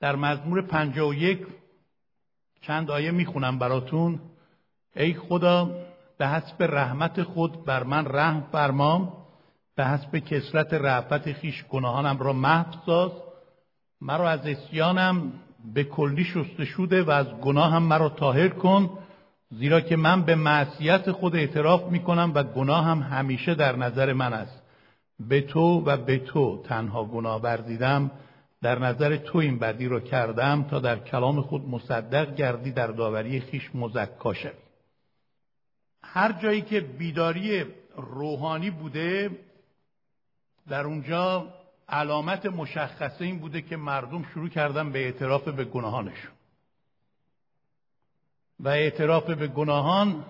در مزمور 51 چند آیه میخونم براتون. ای خدا به حسب رحمت خود بر من رحم فرما، به حسب کثرت رحمت خویش گناهانم را محو ساز، مرا از عصیانم به کلی شستشوده و از گناهم مرا طاهر کن، زیرا که من به معصیت خود اعتراف میکنم و گناهم همیشه در نظر من است. به تو و به تو تنها گناه ورزیدم، در نظر تو این بدی را کردم تا در کلام خود مصدق گردی، در داوری خویش مزکا شوی. هر جایی که بیداری روحانی بوده در اونجا علامت مشخصه این بوده که مردم شروع کردن به اعتراف به گناهانشون و اعتراف به گناهان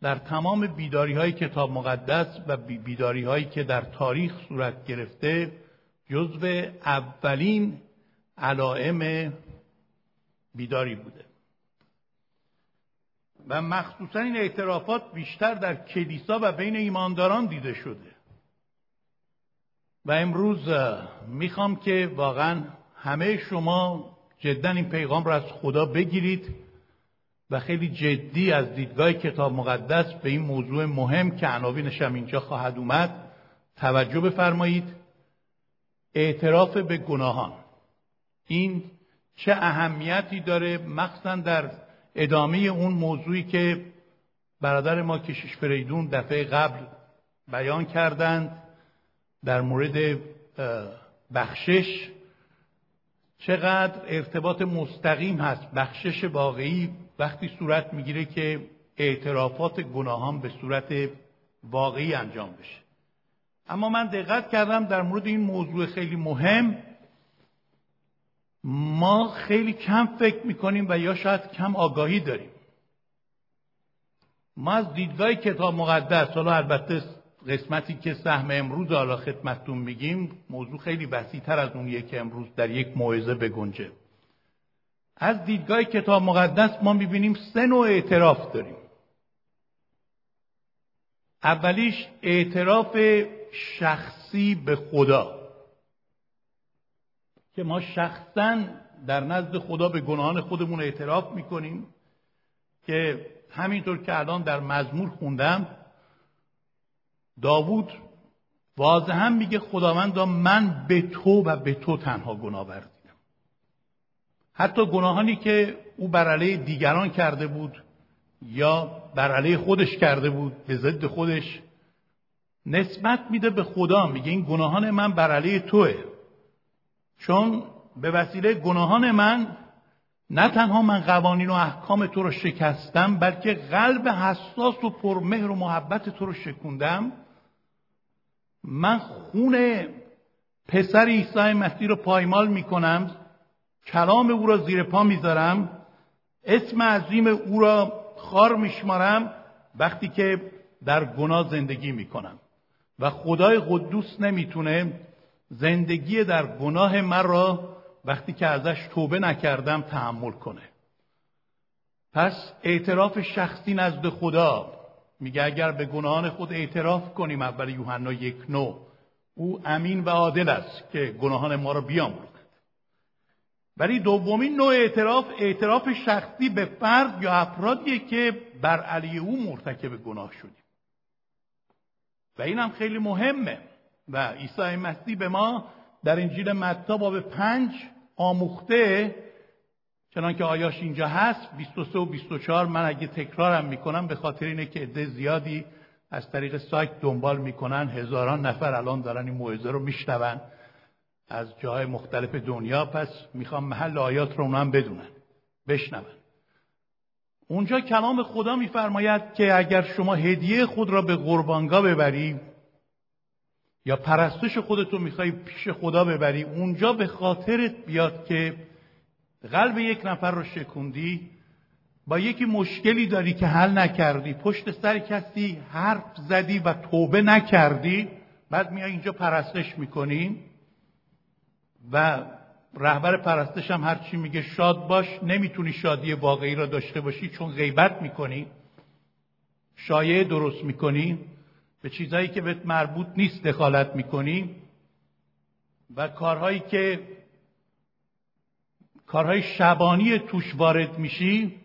در تمام بیداری‌های کتاب مقدس و بیداری‌هایی که در تاریخ صورت گرفته جزو اولین علائم بیداری بوده و مخصوصا این اعترافات بیشتر در کلیسا و بین ایمانداران دیده شده و امروز میخوام که واقعا همه شما جدا این پیغام را از خدا بگیرید و خیلی جدی از دیدگاه کتاب مقدس به این موضوع مهم که عناوینش هم اینجا خواهد اومد توجه بفرمایید. اعتراف به گناهان این چه اهمیتی داره، مخصوصا در ادامه اون موضوعی که برادر ما کشیش فریدون دفعه قبل بیان کردند در مورد بخشش. چقدر ارتباط مستقیم هست بخشش واقعی وقتی صورت میگیره که اعترافات گناهان به صورت واقعی انجام بشه. اما من دقت کردم در مورد این موضوع خیلی مهم ما خیلی کم فکر میکنیم و یا شاید کم آگاهی داریم. ما از دیدگاه کتاب مقدس، حالا البته قسمتی که سهم امروز حالا خدمتتون میگیم موضوع خیلی وسیع‌تر از اونیه که امروز در یک موعظه بگنجه. از دیدگاه کتاب مقدس ما میبینیم سه نوع اعتراف داریم. اولیش اعتراف شخصی به خدا که ما شخصاً در نزد خدا به گناهان خودمون اعتراف میکنیم که همینطور که الان در مزمور خوندم داوود واضحاً میگه خداوندا من به تو و به تو تنها گناه ورزیدم. حتی گناهانی که او بر علیه دیگران کرده بود یا بر علیه خودش کرده بود به ضد خودش نسبت میده به خدا، میگه این گناهان من بر علیه توئه، چون به وسیله گناهان من نه تنها من قوانین و احکام تو رو شکستم بلکه قلب حساس و پرمهر و محبت تو رو شکوندم، من خون پسر عیسی مسیح رو پایمال میکنم، کلام او را زیر پا میذارم، اسم عظیم او را خار میشمارم وقتی که در گناه زندگی میکنم و خدای قدوس نمیتونه زندگی در گناه من را وقتی که ازش توبه نکردم تحمل کنه. پس اعتراف شخصی نزد خدا، میگه اگر به گناهان خود اعتراف کنیم اول یوحنا 1:9 او امین و عادل است که گناهان ما را بیامرزد. ولی دومین نوع اعتراف شخصی به فرد یا افرادیه که بر علیه او مرتکب گناه شدیم و این هم خیلی مهمه و عیسی مسیح به ما در انجیل متی باب 5 آموخته، چنانکه آیاش اینجا هست 23 و 24. من اگه تکرارم میکنم به خاطر اینه که عده زیادی از طریق سایت دنبال میکنن، هزاران نفر الان دارن این موعظه رو میشنون از جاهای مختلف دنیا، پس میخوام محل آیات رو اونم بدونن بشنون. اونجا کلام خدا میفرماید که اگر شما هدیه خود را به قربانگاه ببری یا پرستش خودتو میخوای پیش خدا ببری، اونجا به خاطرت بیاد که قلب یک نفر رو شکوندی، با یکی مشکلی داری که حل نکردی، پشت سر کسی حرف زدی و توبه نکردی، بعد میای اینجا پرستش میکنی و رهبر پرستش هم هرچی میگه شاد باش، نمیتونی شادی واقعی را داشته باشی چون غیبت میکنی، شایعه درست میکنی، به چیزهایی که بهت مربوط نیست دخالت میکنی و کارهایی که کارهای شبانی توش وارد میشی،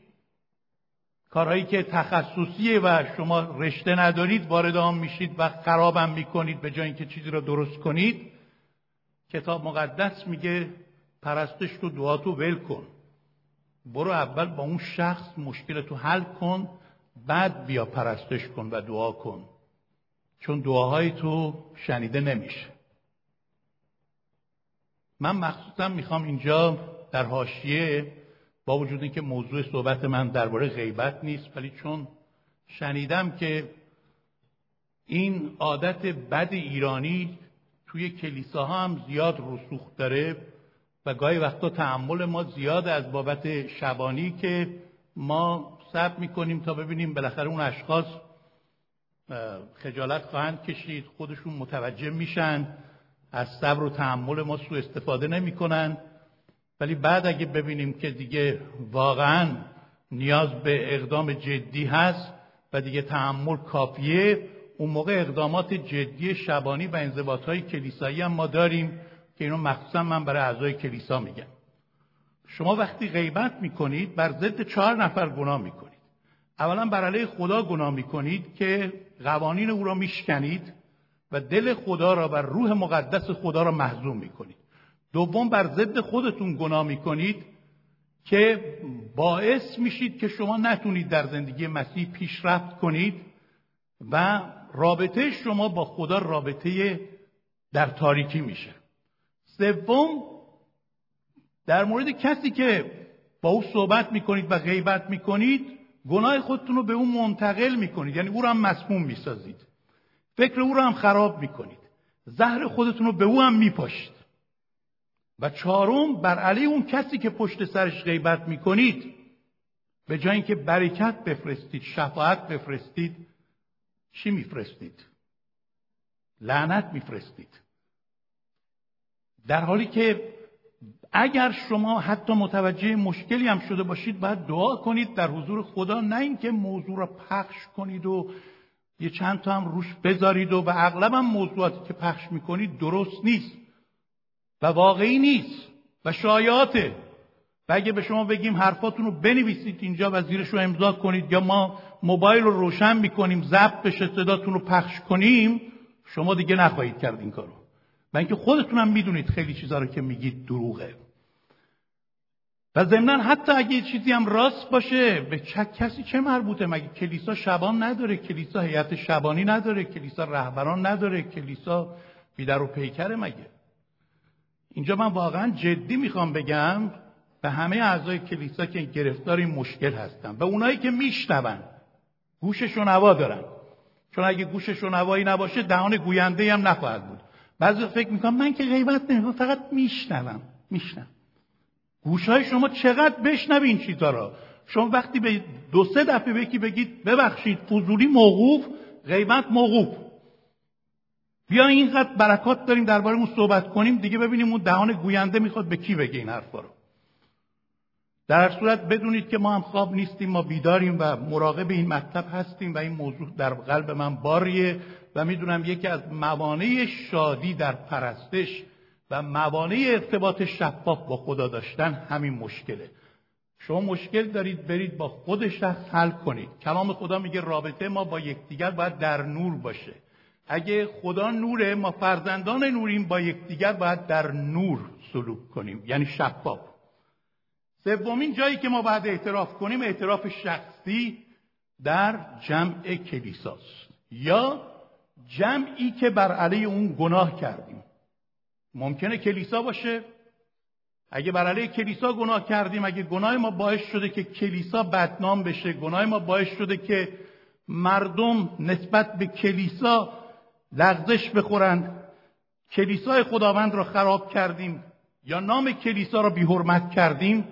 کارهایی که تخصصیه و شما رشته ندارید وارد آن میشید و خرابم میکنید به جای اینکه چیزی را درست کنید. کتاب مقدس میگه پرستش تو دعاتو ول کن، برو اول با اون شخص مشکلتو حل کن، بعد بیا پرستش کن و دعا کن، چون دعاهای تو شنیده نمیشه. من مخصوصا میخوام اینجا در حاشیه، با وجود اینکه موضوع صحبت من درباره غیبت نیست، ولی چون شنیدم که این عادت بد ایرانی توی کلیساها هم زیاد رسوخ داره و گاهی وقتا تحمل ما زیاد از بابت شبانی که ما صبر میکنیم تا ببینیم بالاخره اون اشخاص خجالت خواهند کشید، خودشون متوجه میشن، از صبر و تحمل ما سوء استفاده نمیکنن، ولی بعد اگه ببینیم که دیگه واقعا نیاز به اقدام جدی هست و دیگه تحمل کافیه، اون موقع اقدامات جدی شبانی و انضباط‌های کلیسایی هم ما داریم که اینو مخصوصا من برای اعضای کلیسا میگم. شما وقتی غیبت میکنید بر ضد 4 نفر گناه میکنید. اولا بر علیه خدا گناه میکنید که قوانین او را میشکنید و دل خدا را و روح مقدس خدا را محزون میکنید. دوم بر ضد خودتون گناه میکنید که باعث میشید که شما نتونید در زندگی مسیح پیشرفت کنید و رابطه شما با خدا رابطه در تاریکی میشه. سوم در مورد کسی که با او صحبت میکنید و غیبت میکنید گناه خودتون رو به او منتقل میکنید، یعنی او رو هم مسموم میسازید، فکر او رو هم خراب میکنید، زهر خودتون رو به او هم میپاشید. و چهارم بر علیه اون کسی که پشت سرش غیبت میکنید به جای اینکه برکت بفرستید، شفاعت بفرستید، چی میفرستید؟ لعنت میفرستید. در حالی که اگر شما حتی متوجه مشکلی هم شده باشید باید دعا کنید در حضور خدا، نه اینکه موضوع را پخش کنید و یه چند تا هم روش بذارید و اغلب هم موضوعاتی که پخش میکنید درست نیست و واقعی نیست و شایعاته. و اگه به شما بگیم حرفاتون رو بنویسید اینجا و زیرش رو امضا کنید یا ما موبایل رو روشن میکنیم ضبط بشه صداتون رو پخش کنیم، شما دیگه نخواهید کرد این کارو. و اینکه خودتون هم میدونید خیلی چیزا رو که میگید دروغه. و ضمناً حتی اگه چیزی هم راست باشه به کسی چه مربوطه؟ مگه کلیسا شبان نداره؟ کلیسا هیئت شبانی نداره؟ کلیسا رهبران نداره؟ کلیسا بیدر و پیکره مگه؟ اینجا من واقعا جدی میخوام بگم به همه اعضای کلیسا که گرفتار این مشکل هستن، به اونایی که میشنون، گوش شنوا دارن، چون اگه گوش شنوایی نباشه دهان گوینده هم نخواهد بود. بعضی فکر میکنم من که غیبت نمیکنم، فقط میشنوم. گوشهای شما چقدر بشنوین چیزا را؟ شما وقتی به 2-3 دفعه بگید ببخشید فضولی موقوف، غیبت موقوف، بیا اینقدر برکات داریم درباره اون صحبت کنیم، دیگه ببینیم اون دهان گوینده میخواد به کی بگه این حرفا رو. در هر صورت بدونید که ما هم خواب نیستیم، ما بیداریم و مراقب این مطلب هستیم و این موضوع در قلب من باریه و میدونم یکی از موانع شادی در پرستش و موانع ارتباط شفاف با خدا داشتن همین مشکله. شما مشکل دارید، برید با خود شخص حل کنید. کلام خدا میگه رابطه ما با یکدیگر باید در نور باشه. اگه خدا نوره، ما فرزندان نوریم، با یکدیگر باید در نور سلوک کنیم، یعنی شفاف. سومین جایی که ما باید اعتراف کنیم، اعتراف شخصی در جمع کلیساست یا جمعی که بر علیه اون گناه کردیم. ممکنه کلیسا باشه. اگه بر علیه کلیسا گناه کردیم، اگه گناه ما باعث شده که کلیسا بدنام بشه، گناه ما باعث شده که مردم نسبت به کلیسا لغزش بخورند، کلیسای خداوند را خراب کردیم یا نام کلیسا را بی‌حرمت کردیم،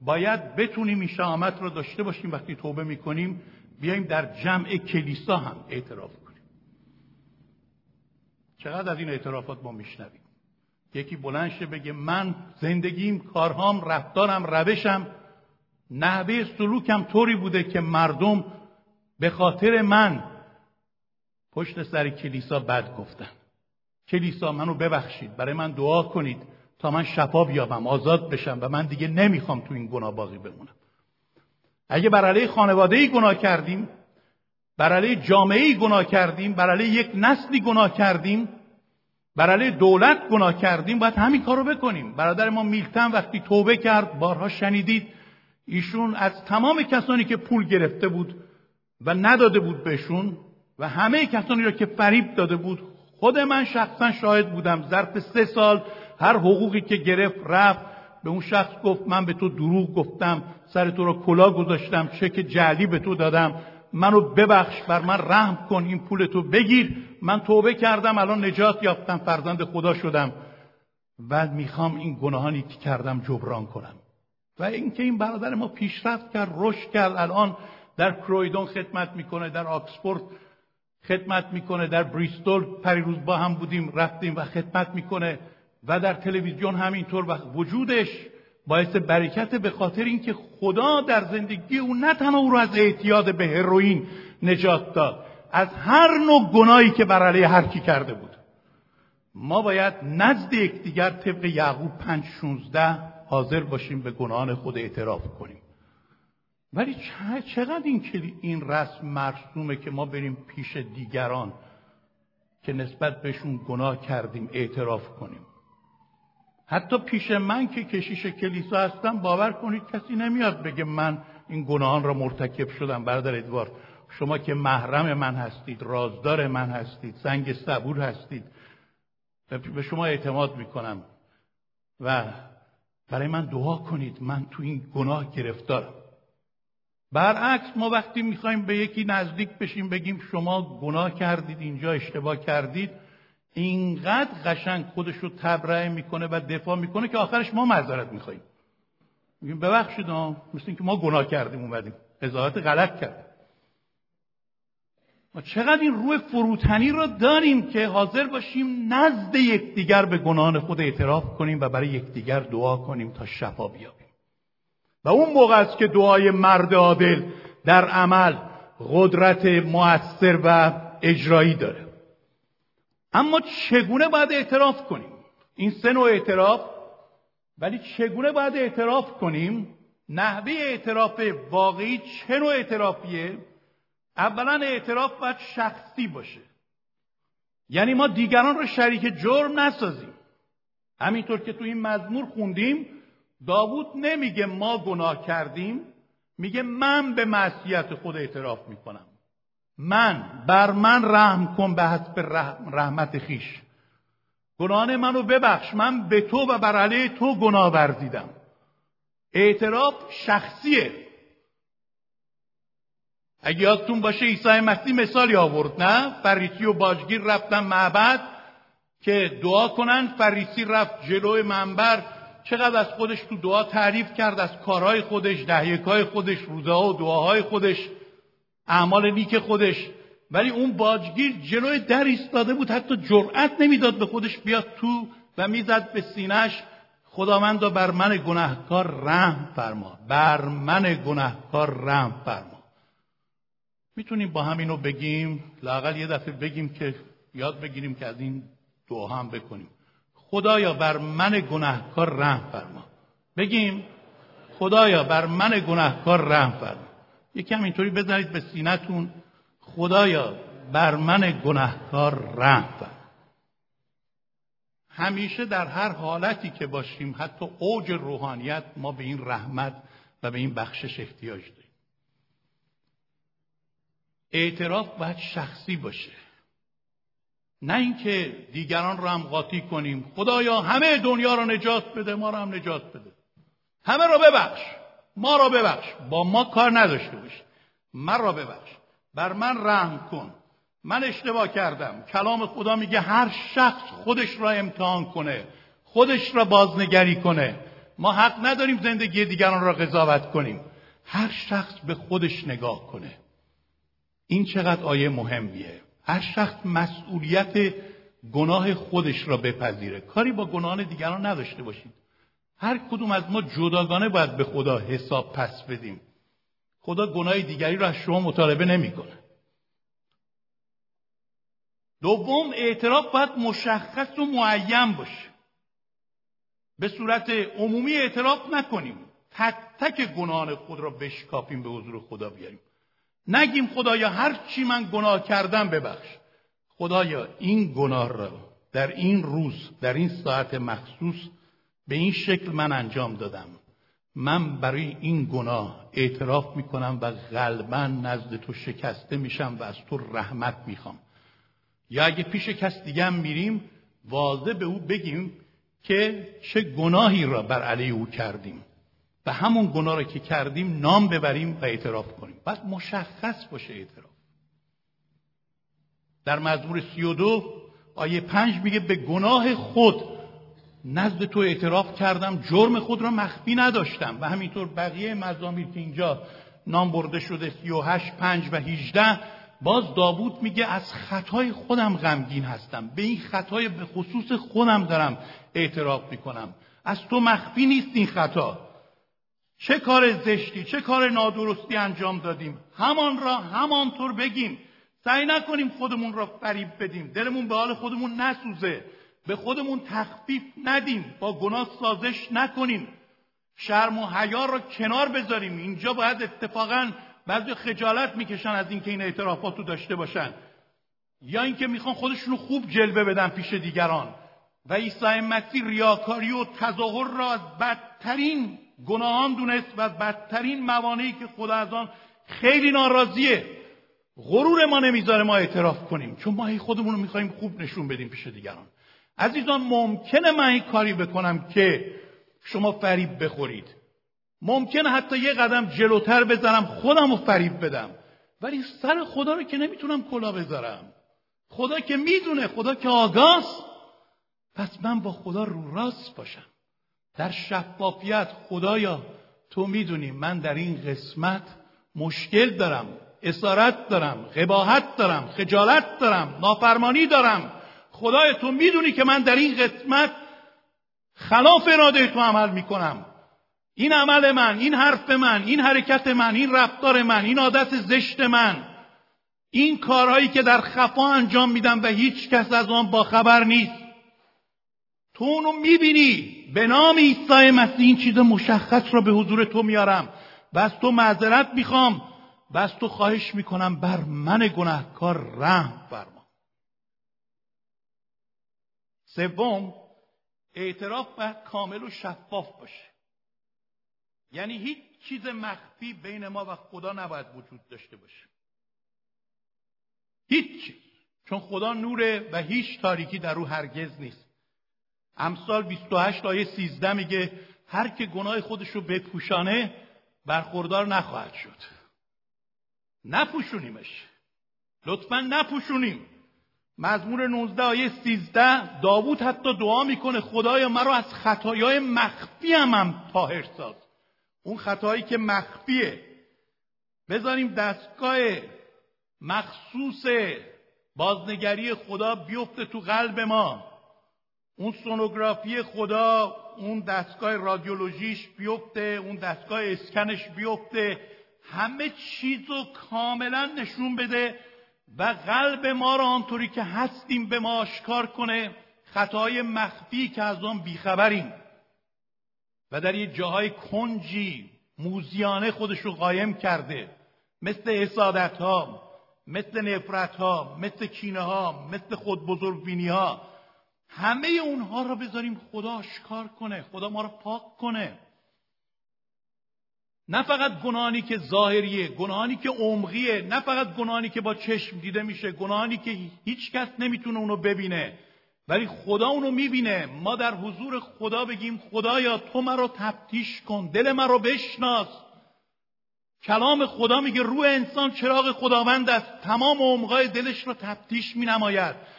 باید بتونیم این شجاعت را داشته باشیم وقتی توبه میکنیم بیایم در جمع کلیسا هم اعتراف کنیم. چقدر از این اعترافات ما میشنویم؟ یکی بلند شه بگه من زندگیم، کارهام، رفتارم، روشم، نحوه سلوکم طوری بوده که مردم به خاطر من پشت سر کلیسا بد گفتن، کلیسا منو ببخشید، برای من دعا کنید تا من شفا بیابم، آزاد بشم و من دیگه نمیخوام تو این گناه باقی بمونم. اگه بر علیه خانواده‌ای گناه کردیم، بر علیه جامعه‌ای گناه کردیم، بر علیه یک نسلی گناه کردیم، بر علیه دولت گناه کردیم، باید همین کارو بکنیم. برادر ما میلتن وقتی توبه کرد، بارها شنیدید ایشون از تمام کسانی که پول گرفته بود و نداده بود بهشون و همه کسانی را که فریب داده بود، خود من شخصا شاهد بودم، ظرف 3 سال هر حقوقی که گرفت رفت به اون شخص گفت من به تو دروغ گفتم، سر تو را کلاه گذاشتم، چک جعلی به تو دادم، منو ببخش، بر من رحم کن، این پول تو بگیر، من توبه کردم، الان نجات یافتم، فرزند خدا شدم و میخوام این گناهانی که کردم جبران کنم. و اینکه این برادر ما پیشرفت کرد، رشد کرد، الان در کرویدون خدمت میکنه، در آکسفورد خدمت میکنه، در بریستول پریروز با هم بودیم رفتیم و خدمت میکنه و در تلویزیون همینطور. و وجودش باعث برکت به خاطر اینکه خدا در زندگی او نه تنها او رو از اعتیاد به هروئین نجات داد، از هر نوع گناهی که بر علیه هر کی کرده بود. ما باید نزد یکدیگر طبق یعقوب 5:16 حاضر باشیم به گناهان خود اعتراف کنیم. ولی چقدر این رسم مرسومه که ما بریم پیش دیگران که نسبت بهشون گناه کردیم اعتراف کنیم. حتی پیش من که کشیش کلیسا هستم، باور کنید کسی نمیاد بگه من این گناهان را مرتکب شدم. برادر ادوارد، شما که محرم من هستید، رازدار من هستید، سنگ صبور هستید، به شما اعتماد میکنم و برای من دعا کنید، من تو این گناه گرفتارم. برعکس ما وقتی میخوایم به یکی نزدیک بشیم بگیم شما گناه کردید، اینجا اشتباه کردید، اینقدر قشنگ خودش رو تبرئه میکنه و دفاع میکنه که آخرش ما معذرت میخواییم، میگیم ببخشید، مثل اینکه ما گناه کردیم، اومدیم قضاوت غلط کردیم. ما چقدر این روح فروتنی رو داریم که حاضر باشیم نزد یکدیگر به گناهان خود اعتراف کنیم و برای یکدیگر دعا کنیم تا شفا بیابیم. و اون موقع است که دعای مرد عادل در عمل قدرت مؤثر و اجرایی داره. اما چگونه باید اعتراف کنیم؟ این 3 نوع اعتراف. ولی چگونه باید اعتراف کنیم؟ نحوه اعتراف واقعی چه نوع اعترافیه؟ اولا اعتراف باید شخصی باشه، یعنی ما دیگران رو شریک جرم نسازیم. همینطور که تو این مزمور خوندیم، داوود نمیگه ما گناه کردیم، میگه من به معصیت خود اعتراف میکنم، من، بر من رحم کن به حسب رحمت خیش، گناهان منو ببخش، من به تو و بر علیه تو گناه ورزیدم. اعتراف شخصیه. اگه یادتون باشه عیسی مسیح مثالی آورد، نه؟ فریسی و باجگیر رفتن معبد که دعا کنن، فریسی رفت جلوی منبر، چقدر از خودش تو دعا تعریف کرد، از کارهای خودش، دهیکای خودش، روزها و دعاهای خودش، اعمال نیک خودش. ولی اون باجگیر جلوی در ایستاده بود، حتی جرأت نمیداد به خودش بیاد تو و میزد به سینه‌اش خداوند بر من گناهکار رحم فرما، بر من گناهکار رحم فرما. میتونیم با هم اینو بگیم، لااقل یه دفعه بگیم که یاد بگیریم که از این دعا هم بکنیم. خدایا بر من گناهکار رحم فرما. بگیم خدایا بر من گناهکار رحم فرما. یکم اینطوری بزنید به سینه‌تون، خدایا بر من گناهکار رحم فرما. همیشه در هر حالتی که باشیم، حتی اوج روحانیت، ما به این رحمت و به این بخشش احتیاج داریم. اعتراف باید شخصی باشه، نه اینکه دیگران رو هم قاطی کنیم، خدایا همه دنیا رو نجات بده، ما رو هم نجات بده، همه رو ببخش، ما رو ببخش، با ما کار نداشته باش، من رو ببخش، بر من رحم کن، من اشتباه کردم. کلام خدا میگه هر شخص خودش را امتحان کنه، خودش را بازنگری کنه. ما حق نداریم زندگی دیگران را قضاوت کنیم. هر شخص به خودش نگاه کنه. این چقدر آیه مهمیه. هر شخص مسئولیت گناه خودش را بپذیره، کاری با گناهان دیگران نداشته باشید. هر کدوم از ما جداگانه باید به خدا حساب پس بدیم. خدا گناه دیگری را از شما مطالبه نمی‌کنه. دوم، اعتراف باید مشخص و معین باشه. به صورت عمومی اعتراف نکنیم، تک تک گناهان خود را بشکافیم، به حضور خدا بیاریم، نگیم خدایا هر چی من گناه کردم ببخش، خدایا این گناه را در این روز، در این ساعت مخصوص به این شکل من انجام دادم، من برای این گناه اعتراف میکنم و غالبا نزد تو شکسته میشم و از تو رحمت میخوام. یا اگه پیش کس دیگه هم میریم واضح به او بگیم که چه گناهی را بر علیه او کردیم و همون گناه را که کردیم نام ببریم و اعتراف کنیم. بعد مشخص باشه اعتراف. در مزمور 32 آیه 5 میگه به گناه خود نزد تو اعتراف کردم، جرم خود را مخفی نداشتم. و همینطور بقیه مزامیر که اینجا نام برده شده 38، 5 و 18 باز داوود میگه از خطای خودم غمگین هستم، به این خطای به خصوص خودم دارم اعتراف میکنم، از تو مخفی نیست این خطا، چه کار زشتی، چه کار نادرستی انجام دادیم، همان را همانطور بگیم، سعی نکنیم خودمون را فریب بدیم، دلمون به حال خودمون نسوزه، به خودمون تخفیف ندیم، با گناه سازش نکنیم، شرم و حیا را کنار بذاریم. اینجا باید اتفاقاً بعضی خجالت میکشن از اینکه این اعترافاتو داشته باشن، یا اینکه میخوان خودشونو خوب جلوه بدن پیش دیگران. و عیسی مسیح ریاکاری و تظاهر را از بدترین گناهان دونست و از بدترین موانعی که خدا از آن خیلی ناراضیه. غرور ما نمیذاره ما اعتراف کنیم، چون ما خودمون رو میخوایم خوب نشون بدیم پیش دیگران. عزیزان، ممکنه من این کاری بکنم که شما فریب بخورید، ممکنه حتی یه قدم جلوتر بزنم خودم رو فریب بدم، ولی سر خدا رو که نمیتونم کلا بذارم. خدا که میدونه، خدا که آگاست. پس من با خدا رو راست باشم در شفافیت. خدایا تو میدونی من در این قسمت مشکل دارم، اسارت دارم، قباحت دارم، خجالت دارم، نافرمانی دارم. خدایا تو میدونی که من در این قسمت خلاف اراده تو عمل میکنم، این عمل من، این حرف من، این حرکت من، این رفتار من، این عادت زشت من، این کارهایی که در خفا انجام میدم و هیچ کس از آن باخبر نیست، تو اونو میبینی. به نام عیسی مسیح این چیز مشخص را به حضور تو میارم و از تو معذرت میخوام و از تو خواهش میکنم بر من گناهکار رحم فرما. سوم، اعتراف باید کامل و شفاف باشه. یعنی هیچ چیز مخفی بین ما و خدا نباید وجود داشته باشه، هیچ چیز، چون خدا نوره و هیچ تاریکی در او هرگز نیست. امثال 28 آیه 13 میگه هر که گناه خودش رو بپوشانه برخوردار نخواهد شد. نپوشونیمش، لطفاً نپوشونیم. مزمور 19 آیه 13 داوود حتی دعا میکنه خدایا من رو از خطایای مخفیم هم طاهر ساز. اون خطایی که مخفیه بذاریم دستگاه مخصوص بازنگری خدا بیفته تو قلب ما، اون سونوگرافی خدا، اون دستگاه رادیولوژیش بیفته، اون دستگاه اسکنش بیفته، همه چیز رو کاملا نشون بده و قلب ما رو آنطوری که هستیم به ما آشکار کنه، خطای مخفی که از آن بیخبریم و در یه جاهای کنجی موزیانه خودش رو قایم کرده، مثل حسادت ها، مثل نفرت ها، مثل کینه ها، مثل خود بزرگبینی ها. همه اونها رو بذاریم خدا آشکار کنه، خدا ما رو پاک کنه. نه فقط گناهانی که ظاهریه، گناهانی که عمقیه، نه فقط گناهانی که با چشم دیده میشه، گناهانی که هیچ کس نمیتونه اونو ببینه ولی خدا اونو میبینه. ما در حضور خدا بگیم خدایا تو مرا تفتیش کن، دل مرا بشناس. کلام خدا میگه روح انسان چراغ خداوند است، تمام عمقای دلش را تفتیش مینماید.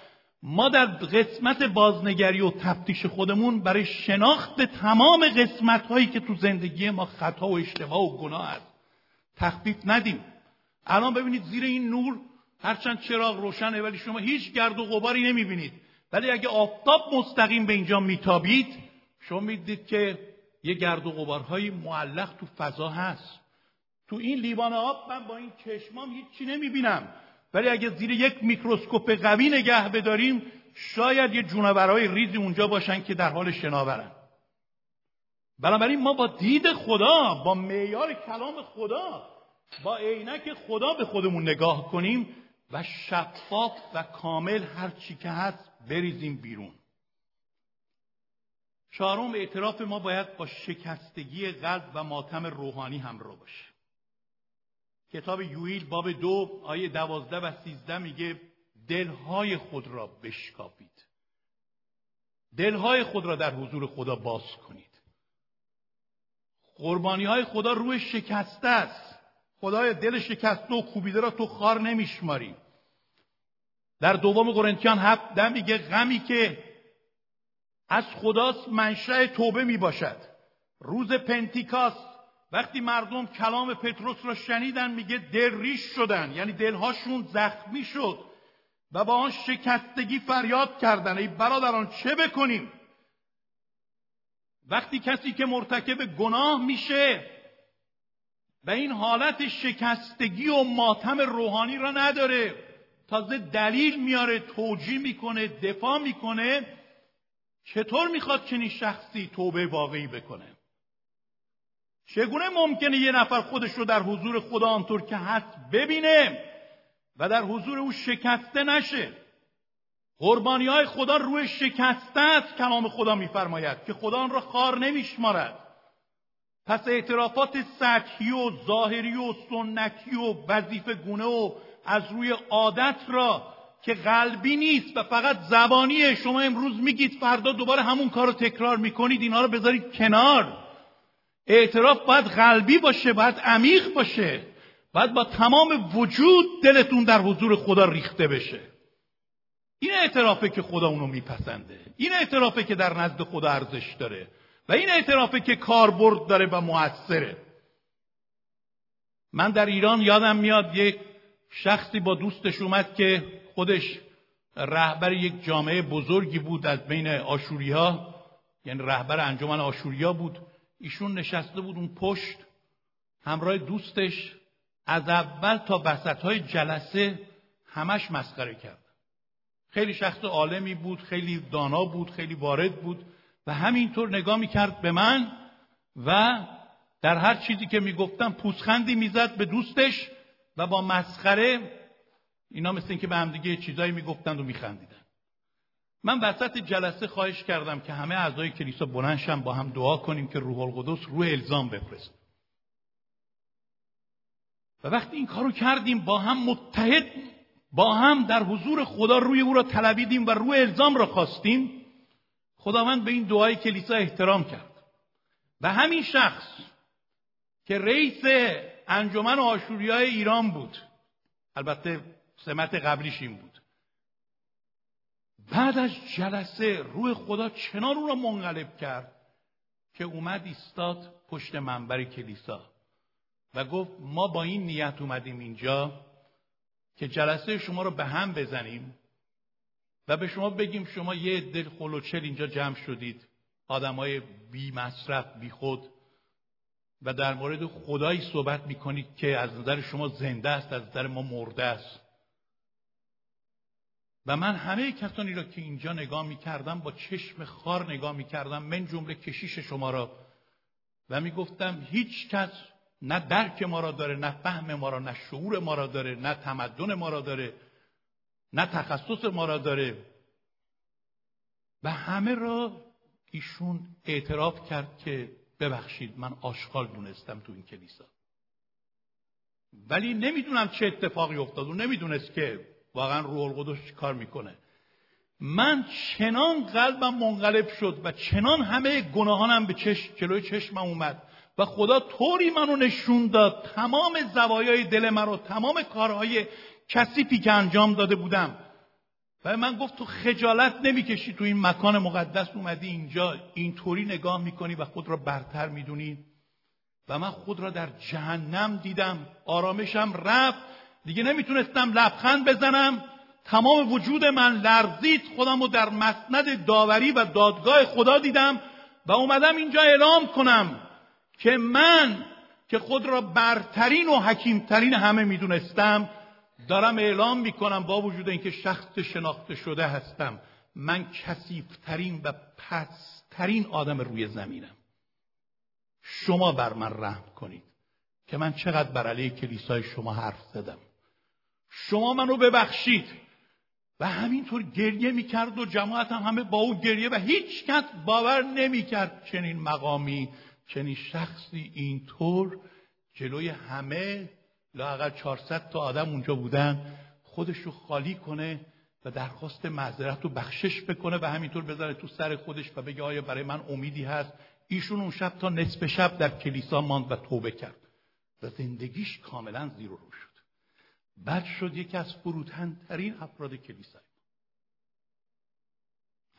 ما در قسمت بازنگری و تفتیش خودمون برای شناخت تمام قسمت‌هایی که تو زندگی ما خطا و اشتباه و گناه است تخفیف ندیم. الان ببینید زیر این نور هرچند چراغ روشنه ولی شما هیچ گرد و غباری نمی‌بینید، ولی اگه آفتاب مستقیم به اینجا میتابید شما میدید که یه گرد و غبارهای معلق تو فضا هست. تو این لیوان آب من با این چشمام هیچی نمیبینم، ولی اگه زیر یک میکروسکوپ قوی نگه بداریم شاید یه جونورهای ریزی اونجا باشن که در حال شنا برن. بنابراین ما با دید خدا، با معیار کلام خدا، با عینک خدا به خودمون نگاه کنیم و شفاف و کامل هر چی که هست بریزیم بیرون. چهارم، اعتراف ما باید با شکستگی قلب و ماتم روحانی همراه باشه. کتاب یوئیل باب 2 آیه 12 و 13 میگه دلهای خود را بشکافید. دلهای خود را در حضور خدا باز کنید. قربانیهای خدا روح شکسته است. خدای دل شکسته و کوبیده را تو خار نمیشماری. در دوم قرنتیان 7 میگه غمی که از خداست منشأ توبه میباشد. روز پنتیکاست وقتی مردم کلام پتروس را شنیدن میگه دل ریش شدن، یعنی دلهاشون زخمی شد و با آن شکستگی فریاد کردن ای برادران چه بکنیم؟ وقتی کسی که مرتکب گناه میشه و این حالت شکستگی و ماتم روحانی را نداره، تازه دلیل میاره، توجیه میکنه، دفاع میکنه، چطور میخواد چنین شخصی توبه واقعی بکنه؟ چگونه ممکنه یه نفر خودش رو در حضور خدا آنطور که هست ببینه و در حضور او شکسته نشه؟ قربانی‌های خدا روح شکسته است. کلام خدا می‌فرماید که خدا آن را خوار نمی‌شمارد. پس اعترافات سطحی و ظاهری و سنتی و وظیفه‌گونه و از روی عادت را که قلبی نیست و فقط زبانیه، شما امروز میگید فردا دوباره همون کار رو تکرار می‌کنید، اینا رو بذارید کنار. اعتراف باید قلبی باشه، باید عمیق باشه، باید با تمام وجود دلتون در حضور خدا ریخته بشه. این اعترافه که خدا اونو میپسنده، این اعترافه که در نزد خدا ارزش داره و این اعترافه که کاربرد داره و مؤثره. من در ایران یادم میاد یک شخصی با دوستش اومد که خودش رهبر یک جامعه بزرگی بود از بین آشوریا، یعنی رهبر انجمن آشوریا بود. ایشون نشسته بود اون پشت همراه دوستش، از اول تا وسط‌های جلسه همش مسخره کرد. خیلی شخص عالمی بود، خیلی دانا بود، خیلی وارد بود و همینطور نگاه می‌کرد به من و در هر چیزی که میگفتم پوزخندی میزد به دوستش و با مسخره اینا مثل اینکه به هم دیگه چیزایی میگفتند و میخندیدن. من وسط جلسه خواهش کردم که همه اعضای کلیسا بلند شن با هم دعا کنیم که روح القدس روح الزام بفرسته. و وقتی این کارو کردیم، با هم متحد، با هم در حضور خدا روی او را طلبیدیم و روح الزام را خواستیم، خداوند به این دعای کلیسا احترام کرد. و همین شخص که رئیس انجمن آشوریای ایران بود، البته سمت قبلیش این بود، بعد از جلسه روح خدا چنان او را منقلب کرد که اومد ایستاد پشت منبر کلیسا و گفت ما با این نیت اومدیم اینجا که جلسه شما را به هم بزنیم و به شما بگیم شما یه عده خلوچل اینجا جمع شدید، آدمای بی مصرف بی خود، و در مورد خدایی صحبت میکنید که از نظر شما زنده است، از نظر ما مرده است. و من همه کسانی را که اینجا نگاه می‌کردم با چشم خار نگاه می‌کردم، من جمله کشیش شما را، و می‌گفتم هیچ کس نه درک ما را داره، نه فهم ما را، نه شعور ما را داره، نه تمدن ما را داره، نه تخصص ما را داره. و همه را ایشون اعتراف کرد که ببخشید من آشغال دونستم تو این کلیسا، ولی نمیدونم چه اتفاقی افتاد. اون نمیدونست که واقعا روح القدس کار میکنه. من چنان قلبم منقلب شد و چنان همه گناهانم به جلوی چشمم اومد و خدا طوری منو نشون داد، تمام زوایای دل من رو، تمام کارهای کثیفی که انجام داده بودم، و من گفت تو خجالت نمیکشی؟ تو این مکان مقدس اومدی اینجا اینطوری نگاه میکنی و خود را برتر میدونی؟ و من خود را در جهنم دیدم، آرامشم رفت، دیگه نمیتونستم لبخند بزنم، تمام وجود من لرزید، خودم رو در مسند داوری و دادگاه خدا دیدم و اومدم اینجا اعلام کنم که من که خود را برترین و حکیمترین همه میدونستم، دارم اعلام میکنم با وجود اینکه شخص شناخته شده هستم، من کثیف‌ترین و پست‌ترین آدم روی زمینم. شما بر من رحم کنید که من چقدر بر علیه کلیسای شما حرف زدم. شما منو ببخشید. و همینطور گریه میکرد و جماعت هم همه با او گریه و هیچ کس باور نمیکرد چنین مقامی، چنین شخصی اینطور جلوی همه، لااقل 400 تا آدم اونجا بودن، خودش رو خالی کنه و درخواست معذرت و بخشش بکنه و همینطور بذاره تو سر خودش و بگه آیا برای من امیدی هست؟ ایشون اون شب تا نصف شب در کلیسا ماند و توبه کرد و زندگیش کاملا زیر و رو شد. بعد شد یکی از فروتن‌ترین افراد کلیسا.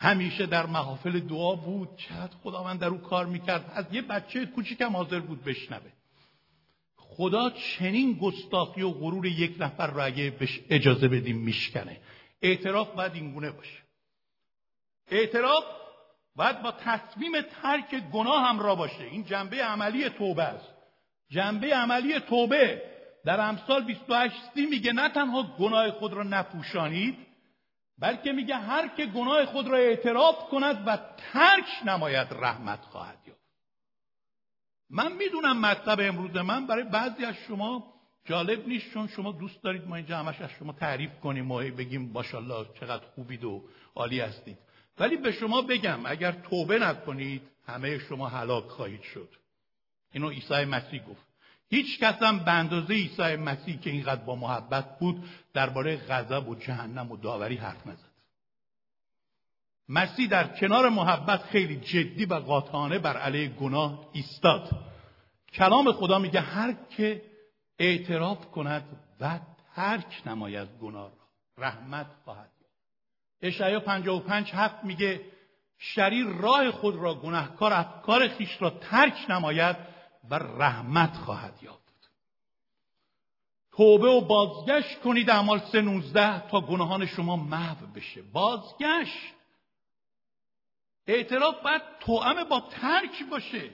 همیشه در محافل دعا بود، چقدر خداوند در او کار میکرد. از یه بچه کوچیکم حاضر بود بشنوه. خدا چنین گستاخی و غرور یک نفر را اگه بهش اجازه بدیم میشکنه. اعتراف باید اینگونه باشه. اعتراف باید با تصمیم ترک گناه همراه باشه. این جنبه عملی توبه است. جنبه عملی توبه در امثال 28 میگه نه تنها گناه خود را نپوشانید، بلکه میگه هر که گناه خود را اعتراف کند و ترک نماید رحمت خواهد یافت. من میدونم مطلب امروز من برای بعضی از شما جالب نیست، چون شما دوست دارید ما اینجا همش از شما تعریف کنیم و بگیم ماشاءالله چقدر خوبید و عالی هستید. ولی به شما بگم اگر توبه نکنید همه شما هلاک خواهید شد. اینو عیسی مسیح گفت. هیچ کس هم به اندازه عیسی مسیح که اینقدر با محبت بود درباره غضب و جهنم و داوری حرف نزد. مسیح در کنار محبت خیلی جدی و قاطعانه بر علیه گناه ایستاد. کلام خدا میگه هر که اعتراف کند و ترک نماید گناه را رحمت خواهد یافت. اشعیا 55:7 میگه شریر راه خود را، گناهکار افکار خویش را ترک نماید و رحمت خواهد یافت. توبه و بازگشت کنید، اعمال 3:19، تا گناهان شما محو بشه. بازگشت، اعتراف باید توأم با ترک باشه.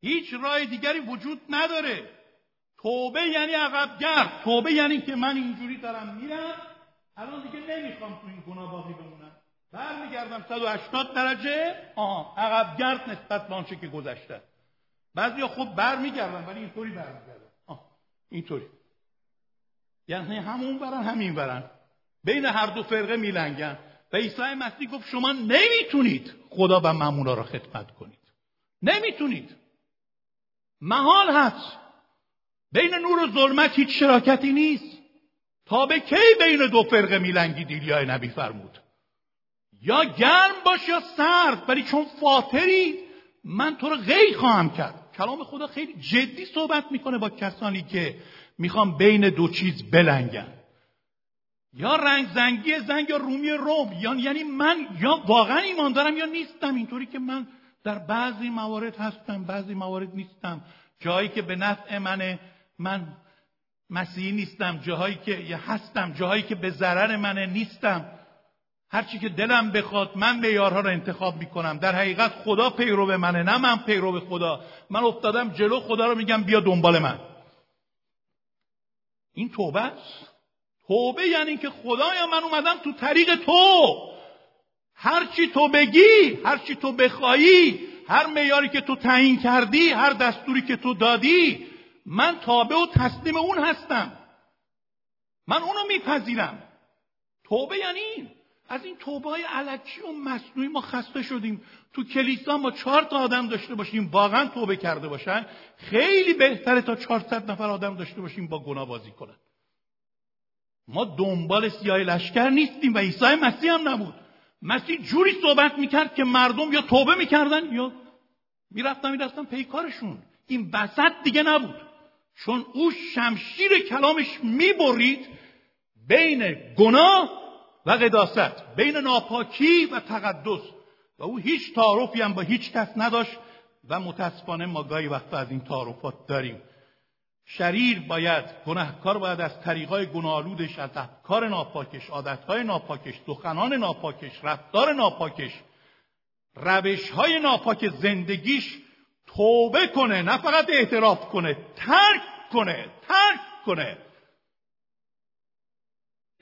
هیچ راه دیگری وجود نداره. توبه یعنی عقب‌گرد. توبه یعنی که من اینجوری دارم میرم، الان دیگه نمیخوام تو این گناه باقی بمونم، برمیگردم 180 درجه عقب‌گرد نسبت به آنچه که گذشته. بعضیا خب برمیگردن ولی اینطوری برمیگردن، اینطوری، یعنی همون برن همین برن، بین هر دو فرقه میلنگن. و عیسی مسیح گفت شما نمیتونید خدا و مامونا را خدمت کنید. نمیتونید. محال هست. بین نور و ظلمت هیچ شراکتی نیست. تا به کی بین دو فرقه میلنگید؟ ایلیای نبی فرمود یا گرم باش یا سرد، ولی چون فاطری من تو را قی خواهم کرد. کلام خدا خیلی جدی صحبت میکنه با کسانی که میخوان بین دو چیز بلنگن. یا رنگ زنگی زنگ یا رومی روم، یعنی من یا واقعا ایمان دارم یا نیستم. اینطوری که من در بعضی موارد هستم، بعضی موارد نیستم. جایی که به نفع منه من مسیحی نیستم، جاهایی که هستم، جاهایی که به ضرر منه نیستم. هرچی که دلم بخواد من معیارها رو انتخاب میکنم. در حقیقت خدا پیرو منه، نه من پیرو خدا. من افتادم جلو خدا رو میگم بیا دنبال من. این توبه است. توبه یعنی که خدایا من اومدم تو طریق تو، هرچی تو بگی، هرچی تو بخوایی، هر معیاری که تو تعیین کردی، هر دستوری که تو دادی، من تابع و تسلیم اون هستم، من اونو میپذیرم. توبه یعنی این. از این توبه های الکی و مصنوعی ما خسته شدیم. تو کلیسا ما 4 تا آدم داشته باشیم واقعا توبه کرده باشن، خیلی بهتره تا 400 نفر آدم داشته باشیم با گناه بازی کنن. ما دنبال سیاه لشکر نیستیم و عیسی مسیح هم نبود. مسیح جوری صحبت میکرد که مردم یا توبه میکردن یا میرفتن پیکارشون. این وسط دیگه نبود، چون او شمشیر کلامش میبرید بین گناه و قداست، بین ناپاکی و تقدس، و او هیچ تعارفی هم با هیچ کس نداشت و متاسفانه ما گاهی وقتا از این تعارفات داریم. شریر باید، گناهکار باید از طریقای گناهالودش، از افکار ناپاکش، عادتهای ناپاکش، سخنان ناپاکش، رفتار ناپاکش، روشهای ناپاک زندگیش توبه کنه. نه فقط اعتراف کنه، ترک کنه.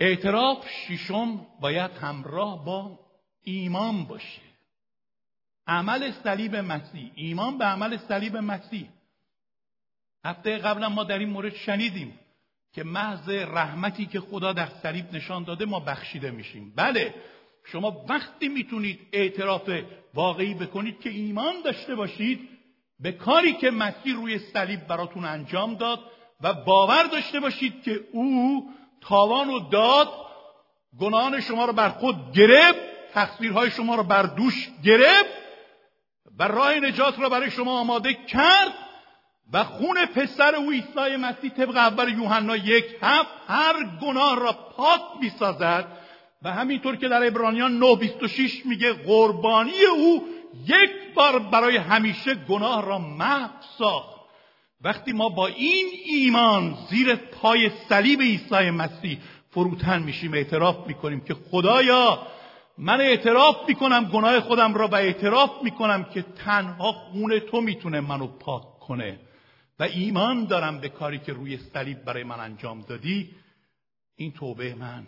اعتراف ششم باید همراه با ایمان باشه. عمل صلیب مسیح، ایمان به عمل صلیب مسیح. هفته قبلا ما در این مورد شنیدیم که محض رحمتی که خدا در صلیب نشان داده ما بخشیده میشیم. بله، شما وقتی میتونید اعتراف واقعی بکنید که ایمان داشته باشید به کاری که مسیح روی صلیب براتون انجام داد و باور داشته باشید که او تاوان و داد، گناهان شما رو بر خود گرفت، تقصیرهای شما رو بر دوش گرفت و راه نجات را برای شما آماده کرد و خون پسر او عیسی مسیح طبق اول یوحنا 1:7 هر گناه را پاک می‌سازد و همینطور که در عبرانیان 9:26 میگه قربانی او یک بار برای همیشه گناه را محو ساخت. وقتی ما با این ایمان زیر پای صلیب عیسی مسیح فروتن میشیم، اعتراف میکنیم که خدایا من اعتراف میکنم گناه خودم را و اعتراف میکنم که تنها خون تو میتونه منو پاک کنه و ایمان دارم به کاری که روی صلیب برای من انجام دادی. این توبه من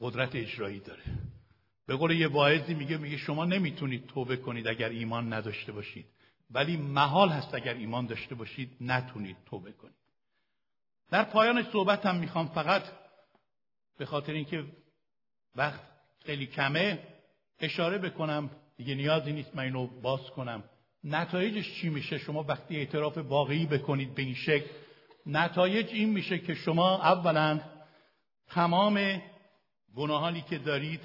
قدرت اجرایی داره. به قول یه واعظی میگه شما نمیتونید توبه کنید اگر ایمان نداشته باشید، ولی محال هست اگر ایمان داشته باشید نتونید توبه کنید. در پایان صحبتم میخوام فقط به خاطر اینکه وقت خیلی کمه اشاره بکنم، دیگه نیازی نیست من اینو باز کنم، نتایجش چی میشه شما وقتی اعتراف واقعی بکنید به این شکل. نتایج این میشه که شما اولا تمام گناهانی که دارید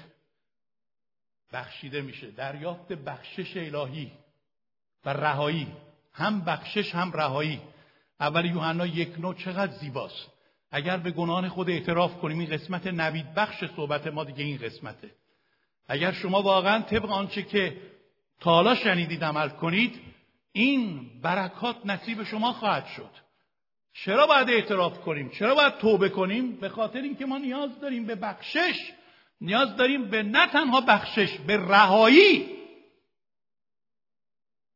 بخشیده میشه، دریافت بخشش الهی و رهایی، هم بخشش هم رهایی. اول یوحنا 1:9 چقدر زیباست. اگر به گناهان خود اعتراف کنیم، این قسمت نوید بخش صحبت ما دیگه این قسمته، اگر شما واقعا طبق آنچه که تا حالا شنیدید عمل کنید این برکات نصیب شما خواهد شد. چرا باید اعتراف کنیم؟ چرا باید توبه کنیم؟ به خاطر اینکه ما نیاز داریم به بخشش، نیاز داریم به نه تنها بخشش، به رهایی.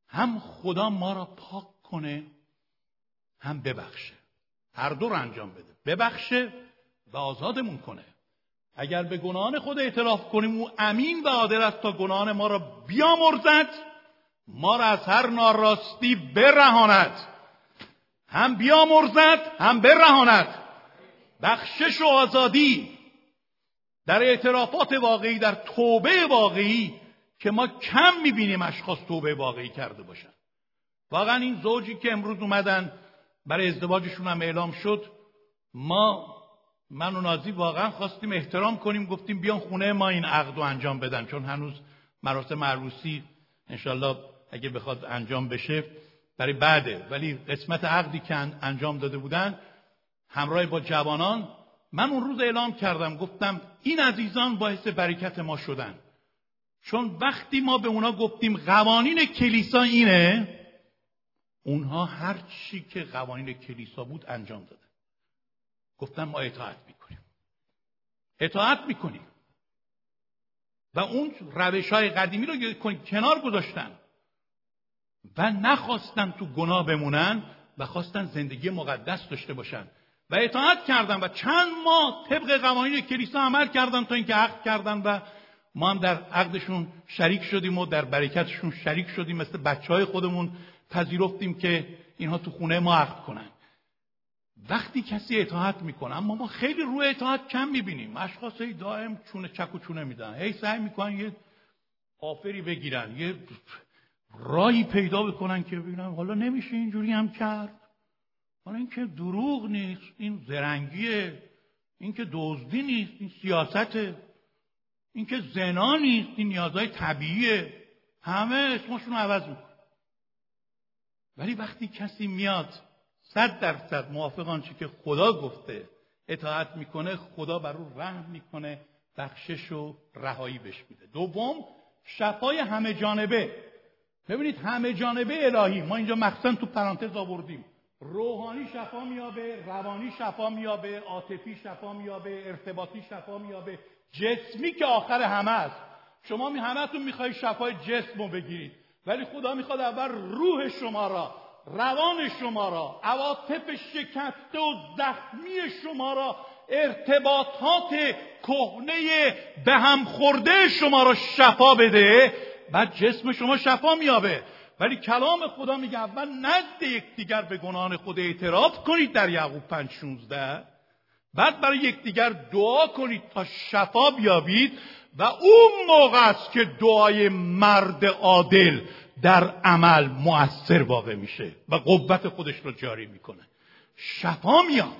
هم خدا ما را پاک کنه هم ببخشه، هر دو رو انجام بده، ببخشه و آزادمون کنه. اگر به گناهان خود اعتراف کنیم او امین و عادل است تا گناهان ما را بیامرزد، ما را از هر ناراستی برهاند. هم بیامرزد هم برهاند، بخشش و آزادی. در اعترافات واقعی، در توبه واقعی که ما کم میبینیم اشخاص توبه واقعی کرده باشن. واقعا این زوجی که امروز اومدن برای ازدواجشون هم اعلام شد، من و نازی واقعا خواستیم احترام کنیم، گفتیم بیان خونه ما این عقد رو انجام بدن، چون هنوز مراسم عروسی انشالله اگه بخواد انجام بشه برای بعده، ولی قسمت عقدی که انجام داده بودن همراه با جوانان، من اون روز اعلام کردم گفتم این عزیزان باعث برکت ما شدن، چون وقتی ما به اونا گفتیم قوانین کلیسا اینه، اونها هر چی که قوانین کلیسا بود انجام دادن. گفتم ما اطاعت میکنیم و اون روش‌های قدیمی رو کنار گذاشتن و نخواستن تو گناه بمونن و خواستن زندگی مقدس داشته باشن و اطاعت کردن و چند ماه طبق قوانین کلیسا عمل کردن تا اینکه عقد کردن و ما هم در عقدشون شریک شدیم و در برکتشون شریک شدیم، مثل بچه‌های خودمون پذیرفتیم که اینها تو خونه ما عقد کنن. وقتی کسی اطاعت میکنه، اما ما خیلی روی اطاعت کم میبینیم، اشخاصی دائم چونه چک و چونه میدن، هی سعی میکنن یه آفری بگیرن، یه راهی پیدا بکنن که ببینن حالا نمیشه اینجوری هم کرد، حالا این که دروغ نیست، این زرنگیه، این که دزدی نیست، این سیاسته، این که زنا نیست، این نیازهای طبیعیه. همه اسمشون رو عوض میکنن. ولی وقتی کسی میاد 100% موافق آنچه که خدا گفته اطاعت میکنه، خدا بر او رحم میکنه، بخشش و رهایی بهش میده. دوم، شفای همه جانبه. ببینید همه جانبه الهی ما اینجا مخصوصا تو پرانتز آوردیم، روحانی شفا میابه، روانی شفا میابه، عاطفی شفا میابه، ارتباطی شفا میابه، جسمی که آخر همه است. شما همتون میخوای شفای جسم رو بگیرید، ولی خدا میخواد اول روح شما را، روان شما را، عواطف شکسته و زخمی شما را، ارتباطات کهنه به هم خورده شما را شفا بده بعد جسم شما شفا میابه. ولی کلام خدا میگه اول نزد یکدیگر به گناه خود اعتراف کنید در یعقوب 5:16، بعد برای یکدیگر دعا کنید تا شفا بیابید و اون موقع است که دعای مرد عادل در عمل مؤثر واقع میشه و قوت خودش رو جاری میکنه. شفا میاد،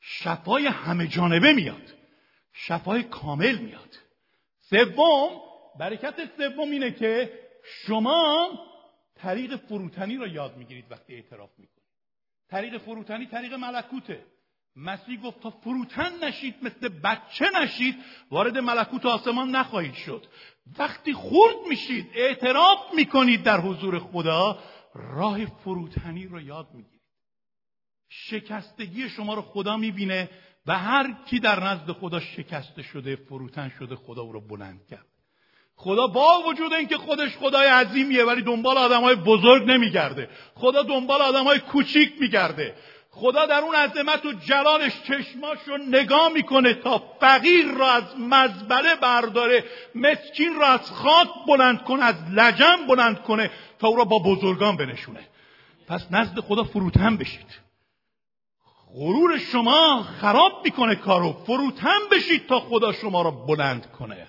شفای همه جانبه میاد، شفای کامل میاد. سوم، برکت سوم اینه که شما طریق فروتنی رو یاد میگیرید وقتی اعتراف میکنید. طریق فروتنی طریق ملکوته. مسیح گفت تا فروتن نشید، مثل بچه نشید، وارد ملکوت آسمان نخواهید شد. وقتی خرد میشید، اعتراف میکنید در حضور خدا، راه فروتنی رو یاد میگیرید. شکستگی شما رو خدا میبینه و هر کی در نزد خدا شکسته شده، فروتن شده، خدا او رو بلند کرد. خدا با وجود اینکه خودش خدای عظیمیه ولی دنبال آدمای بزرگ نمیگرده. خدا دنبال آدمای کوچیک میگرده. خدا در اون عظمت و جلالش چشماشو نگاه میکنه تا فقیر را از مزبله برداره، مسکین را از خاک بلند کنه، از لجن بلند کنه تا او را با بزرگان بنشونه. پس نزد خدا فروتن بشید. غرور شما خراب میکنه کارو. فروتن بشید تا خدا شما را بلند کنه.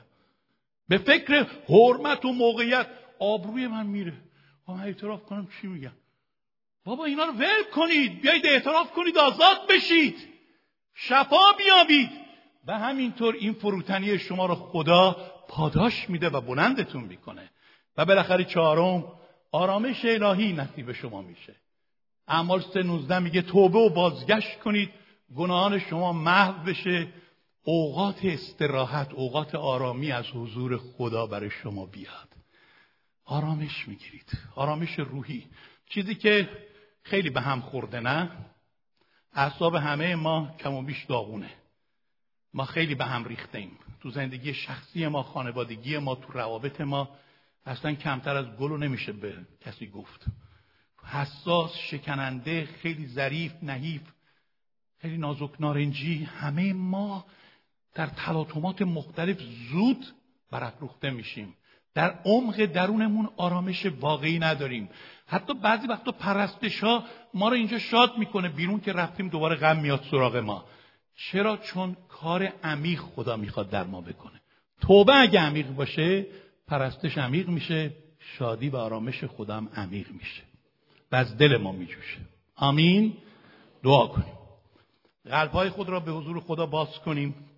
به فکر حرمت و موقعیت، آبروی من میره، من اعتراف کنم چی میگن؟ بابا اینا رو ول کنید، بیایید اعتراف کنید، آزاد بشید، شفا بیابید. و همینطور این فروتنی شما رو خدا پاداش میده و بلندتون میکنه. و بالاخره چهارم، آرامش الهی نصیب شما میشه. اعمال 3:19 میگه توبه و بازگشت کنید، گناهان شما محو بشه، اوقات استراحت، اوقات آرامی از حضور خدا برای شما بیاد. آرامش میگیرید، آرامش روحی، چیزی که خیلی به هم خورده، نه؟ اعصاب همه ما کم و بیش داغونه. ما خیلی به هم ریخته ایم. تو زندگی شخصی ما، خانوادگی ما، تو روابط ما، اصلا کمتر از گلو نمیشه به کسی گفت. حساس، شکننده، خیلی ظریف، نحیف، خیلی نازک نارنجی، همه ما در تلاطمات مختلف زود برافروخته میشیم. در عمق درونمون آرامش واقعی نداریم. حتی بعضی وقتا پرستش‌ها ما رو اینجا شاد میکنه، بیرون که رفتیم دوباره غم میاد سراغ ما. چرا؟ چون کار عمیق خدا میخواد در ما بکنه. توبه اگه عمیق باشه، پرستش عمیق میشه، شادی و آرامش خدا هم عمیق میشه و از دل ما میجوشه. آمین. دعا کنیم. قلب‌های خود را به حضور خدا باز کنیم.